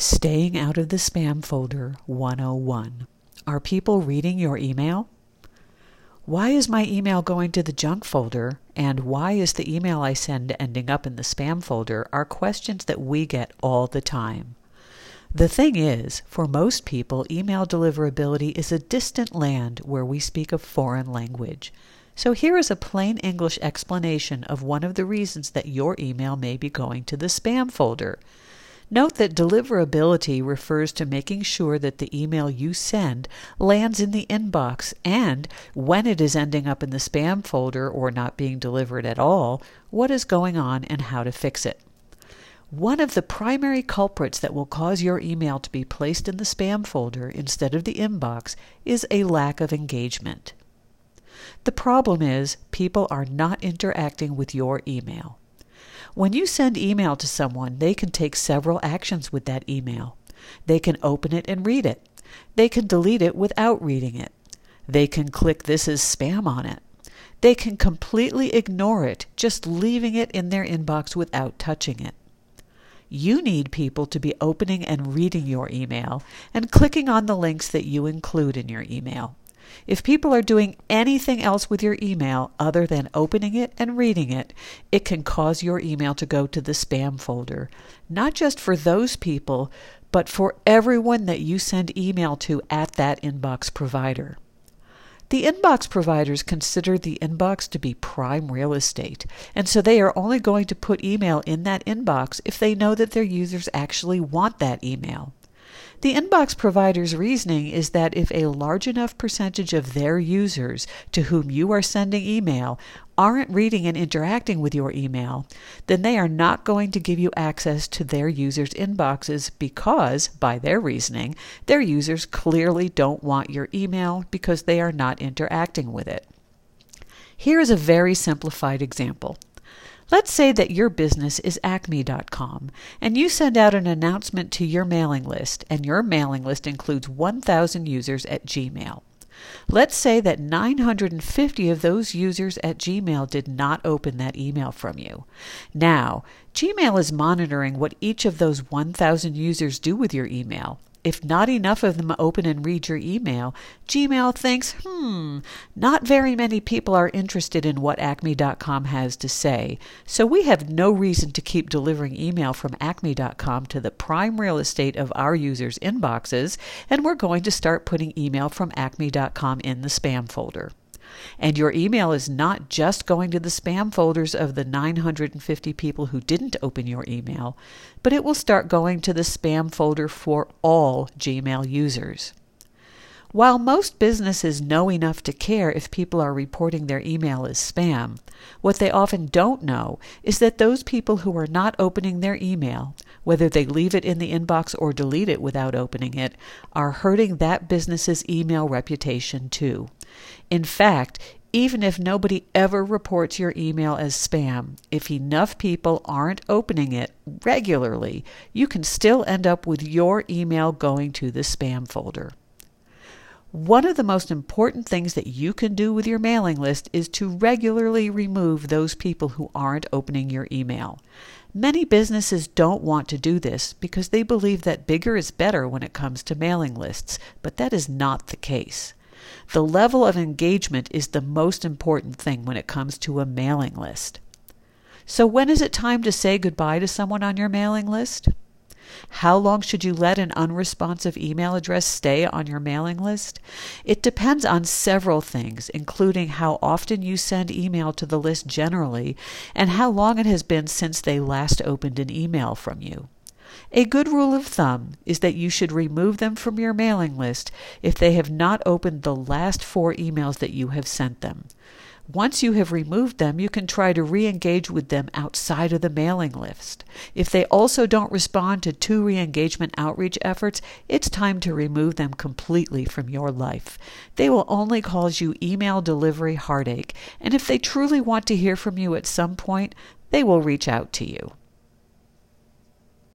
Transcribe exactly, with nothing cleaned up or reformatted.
Staying out of the spam folder one oh one. Are people reading your email? Why is my email going to the junk folder, and why is the email I send ending up in the spam folder are questions that we get all the time. The thing is, for most people, email deliverability is a distant land where we speak a foreign language. So here is a plain English explanation of one of the reasons that your email may be going to the spam folder. Note that deliverability refers to making sure that the email you send lands in the inbox, and when it is ending up in the spam folder or not being delivered at all, what is going on and how to fix it. One of the primary culprits that will cause your email to be placed in the spam folder instead of the inbox is a lack of engagement. The problem is people are not interacting with your email. When you send email to someone, they can take several actions with that email. They can open it and read it. They can delete it without reading it. They can click "This is spam" on it. They can completely ignore it, just leaving it in their inbox without touching it. You need people to be opening and reading your email and clicking on the links that you include in your email. If people are doing anything else with your email other than opening it and reading it, it can cause your email to go to the spam folder, not just for those people, but for everyone that you send email to at that inbox provider. The inbox providers consider the inbox to be prime real estate, and so they are only going to put email in that inbox if they know that their users actually want that email. The inbox provider's reasoning is that if a large enough percentage of their users to whom you are sending email aren't reading and interacting with your email, then they are not going to give you access to their users' inboxes because, by their reasoning, their users clearly don't want your email because they are not interacting with it. Here is a very simplified example. Let's say that your business is acme dot com, and you send out an announcement to your mailing list, and your mailing list includes one thousand users at Gmail. Let's say that nine hundred fifty of those users at Gmail did not open that email from you. Now, Gmail is monitoring what each of those one thousand users do with your email. If not enough of them open and read your email, Gmail thinks, hmm, not very many people are interested in what acme dot com has to say, so we have no reason to keep delivering email from acme dot com to the prime real estate of our users' inboxes, and we're going to start putting email from acme dot com in the spam folder. And your email is not just going to the spam folders of the nine hundred fifty people who didn't open your email, but it will start going to the spam folder for all Gmail users. While most businesses know enough to care if people are reporting their email as spam, what they often don't know is that those people who are not opening their email, whether they leave it in the inbox or delete it without opening it, are hurting that business's email reputation too. In fact, even if nobody ever reports your email as spam, if enough people aren't opening it regularly, you can still end up with your email going to the spam folder. One of the most important things that you can do with your mailing list is to regularly remove those people who aren't opening your email. Many businesses don't want to do this because they believe that bigger is better when it comes to mailing lists, but that is not the case. The level of engagement is the most important thing when it comes to a mailing list. So when is it time to say goodbye to someone on your mailing list? How long should you let an unresponsive email address stay on your mailing list? It depends on several things, including how often you send email to the list generally and how long it has been since they last opened an email from you. A good rule of thumb is that you should remove them from your mailing list if they have not opened the last four emails that you have sent them. Once you have removed them, you can try to re-engage with them outside of the mailing list. If they also don't respond to two re-engagement outreach efforts, it's time to remove them completely from your life. They will only cause you email delivery heartache, and if they truly want to hear from you at some point, they will reach out to you.